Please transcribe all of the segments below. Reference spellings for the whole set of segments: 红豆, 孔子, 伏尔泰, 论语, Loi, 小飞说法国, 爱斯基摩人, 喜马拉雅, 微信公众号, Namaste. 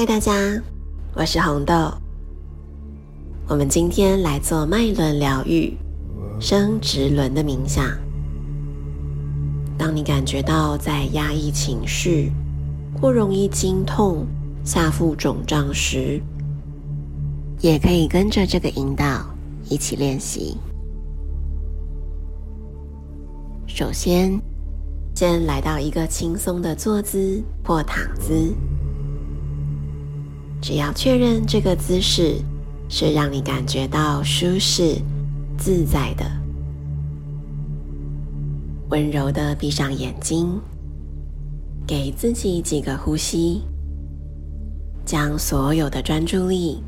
嗨，大家，我是红豆。我们今天来做脉轮疗愈，生殖轮的冥想。当你感觉到在压抑情绪或容易经痛、下腹肿胀时，也可以跟着这个引导一起练习。首先，先来到一个轻松的坐姿或躺姿，只要确认这个姿势是让你感觉到舒适、自在的。温柔地闭上眼睛，给自己几个呼吸，将所有的专注力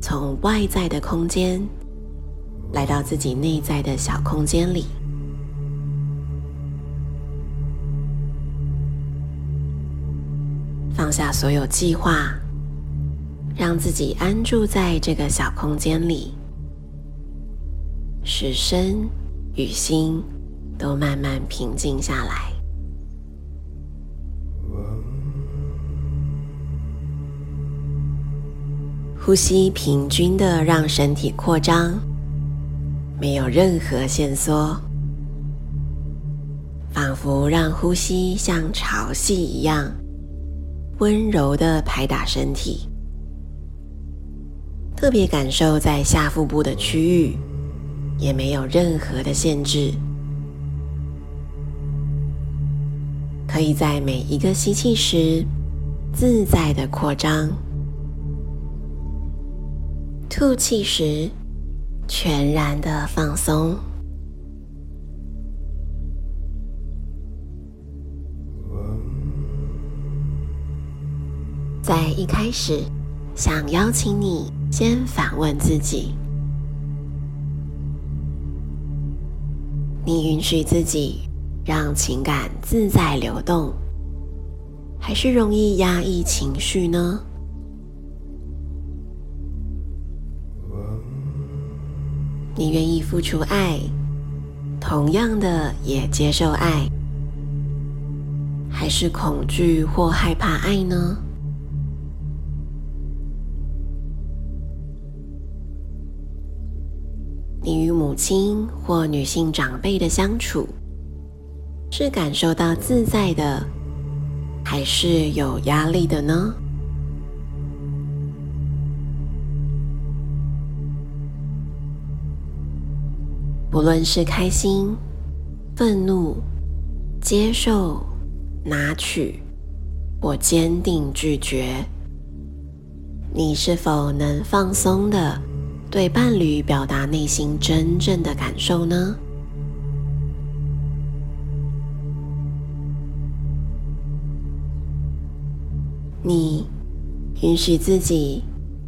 从外在的空间来到自己内在的小空间里。放下所有计划，让自己安住在这个小空间里，使身与心都慢慢平静下来。呼吸平均地让身体扩张，没有任何限缩，仿佛让呼吸像潮汐一样温柔地拍打身体，特别感受在下腹部的区域，也没有任何的限制，可以在每一个吸气时自在地扩张，吐气时全然地放松。在一开始，想邀请你先反问自己，你允许自己让情感自在流动，还是容易压抑情绪呢？你愿意付出爱，同样的也接受爱，还是恐惧或害怕爱呢？你与母亲或女性长辈的相处，是感受到自在的，还是有压力的呢？不论是开心、愤怒、接受、拿取，或坚定拒绝，你是否能放松的对伴侣表达内心真正的感受呢？你允许自己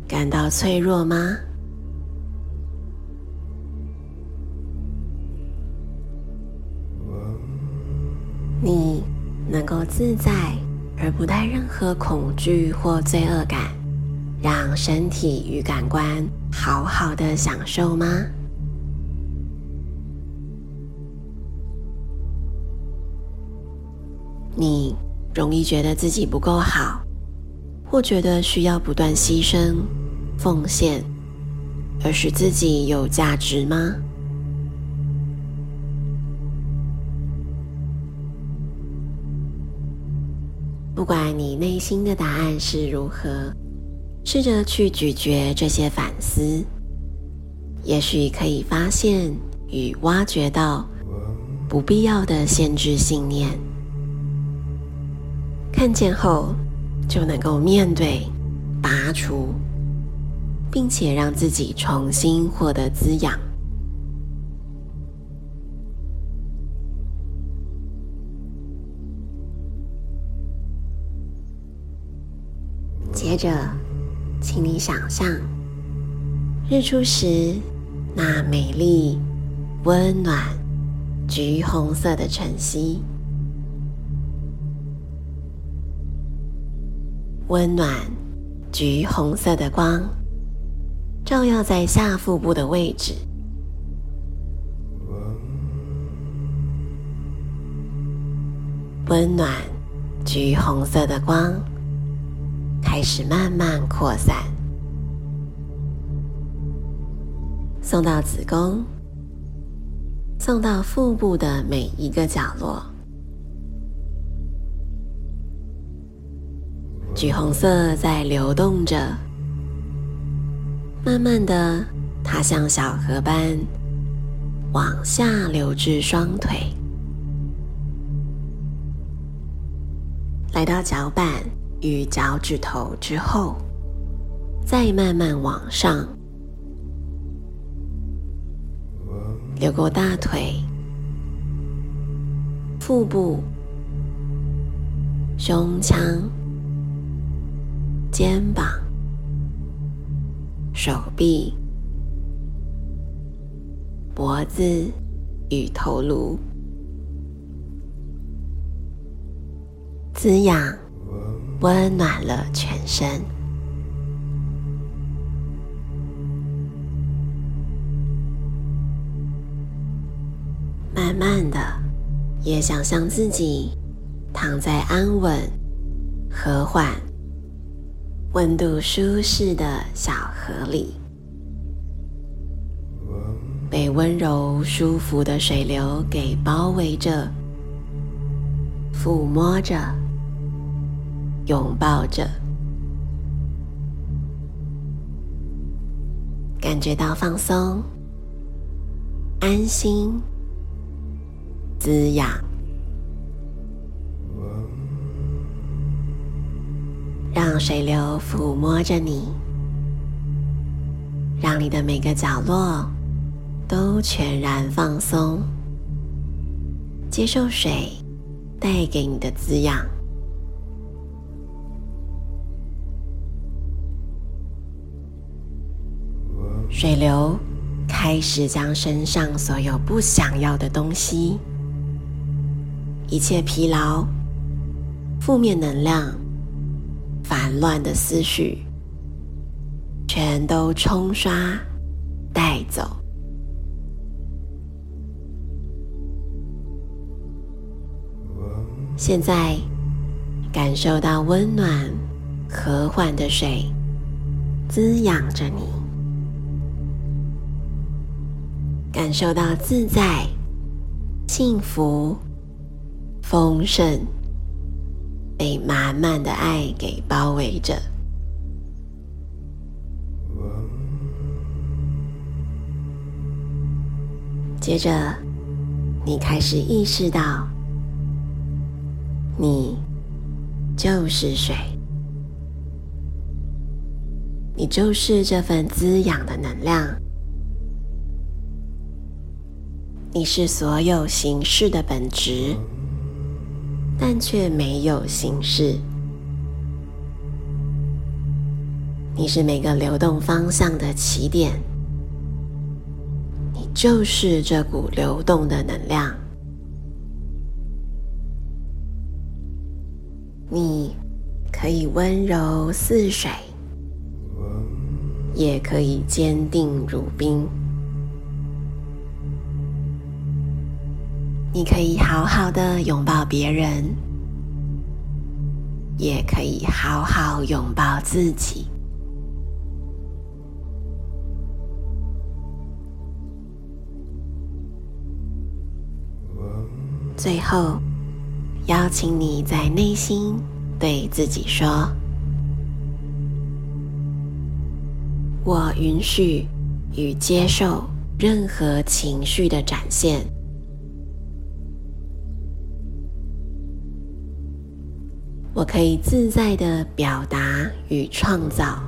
感到脆弱吗？你能够自在而不带任何恐惧或罪恶感，让身体与感官好好的享受吗？你容易觉得自己不够好，或觉得需要不断牺牲、奉献，而使自己有价值吗？不管你内心的答案是如何，试着去咀嚼这些反思，也许可以发现与挖掘到不必要的限制信念。看见后，就能够面对、拔除，并且让自己重新获得滋养。接着，请你想象日出时那美丽、温暖、橘红色的晨曦，温暖橘红色的光照耀在下腹部的位置，温暖橘红色的光开始慢慢扩散，送到子宫，送到腹部的每一个角落。橘红色在流动着，慢慢的，它像小河般往下流至双腿，来到脚板与脚趾头之后，再慢慢往上，流过大腿、腹部、胸腔、肩膀、手臂、脖子与头颅，滋养温暖了全身。慢慢的，也想象自己躺在安稳、和缓、温度舒适的小河里，被温柔舒服的水流给包围着、抚摸着、拥抱着，感觉到放松、安心、滋养。让水流抚摸着你，让你的每个角落都全然放松，接受水带给你的滋养。水流开始将身上所有不想要的东西，一切疲劳、负面能量、烦乱的思绪，全都冲刷带走。现在感受到温暖和缓的水滋养着你，感受到自在、幸福、丰盛，被满满的爱给包围着。接着你开始意识到，你就是水，你就是这份滋养的能量，你是所有形式的本质，但却没有形式，你是每个流动方向的起点，你就是这股流动的能量，你可以温柔似水，也可以坚定如冰。你可以好好的拥抱别人，也可以好好拥抱自己。最后邀请你在内心对自己说，我允许与接受任何情绪的展现，我可以自在地表达与创造，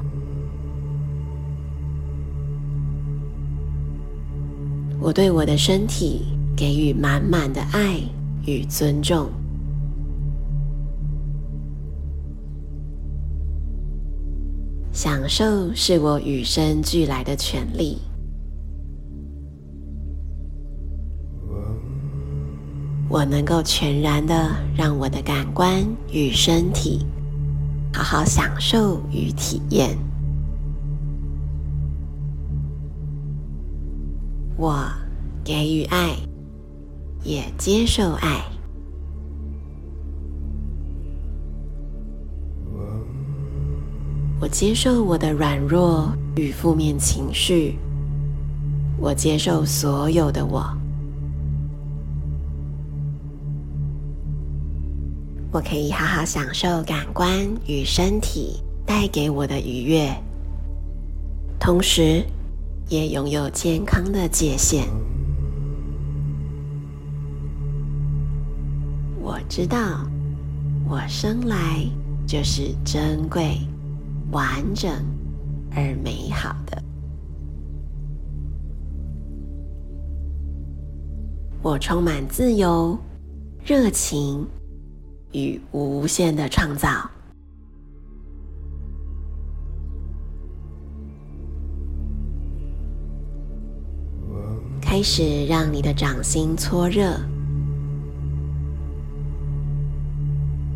我对我的身体给予满满的爱与尊重，享受是我与生俱来的权利。我能够全然地让我的感官与身体好好享受与体验。我给予爱，也接受爱。我接受我的软弱与负面情绪，我接受所有的我。我可以好好享受感官与身体带给我的愉悦，同时也拥有健康的界限。我知道我生来就是珍贵、完整而美好的。我充满自由、热情与无限的创造。开始让你的掌心搓热，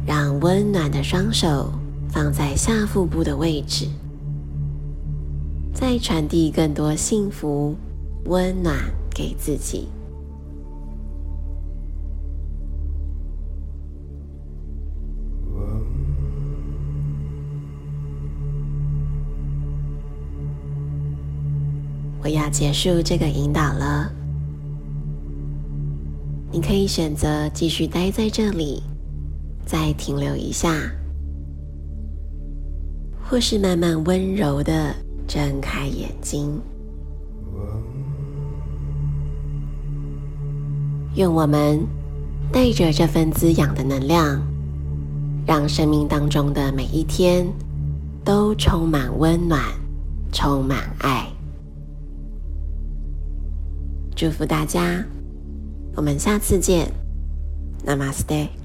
让温暖的双手放在下腹部的位置，再传递更多幸福、温暖给自己。我要结束这个引导了，你可以选择继续待在这里，再停留一下，或是慢慢温柔地睁开眼睛。愿我们带着这份滋养的能量，让生命当中的每一天都充满温暖，充满爱。祝福大家，我们下次见，Namaste。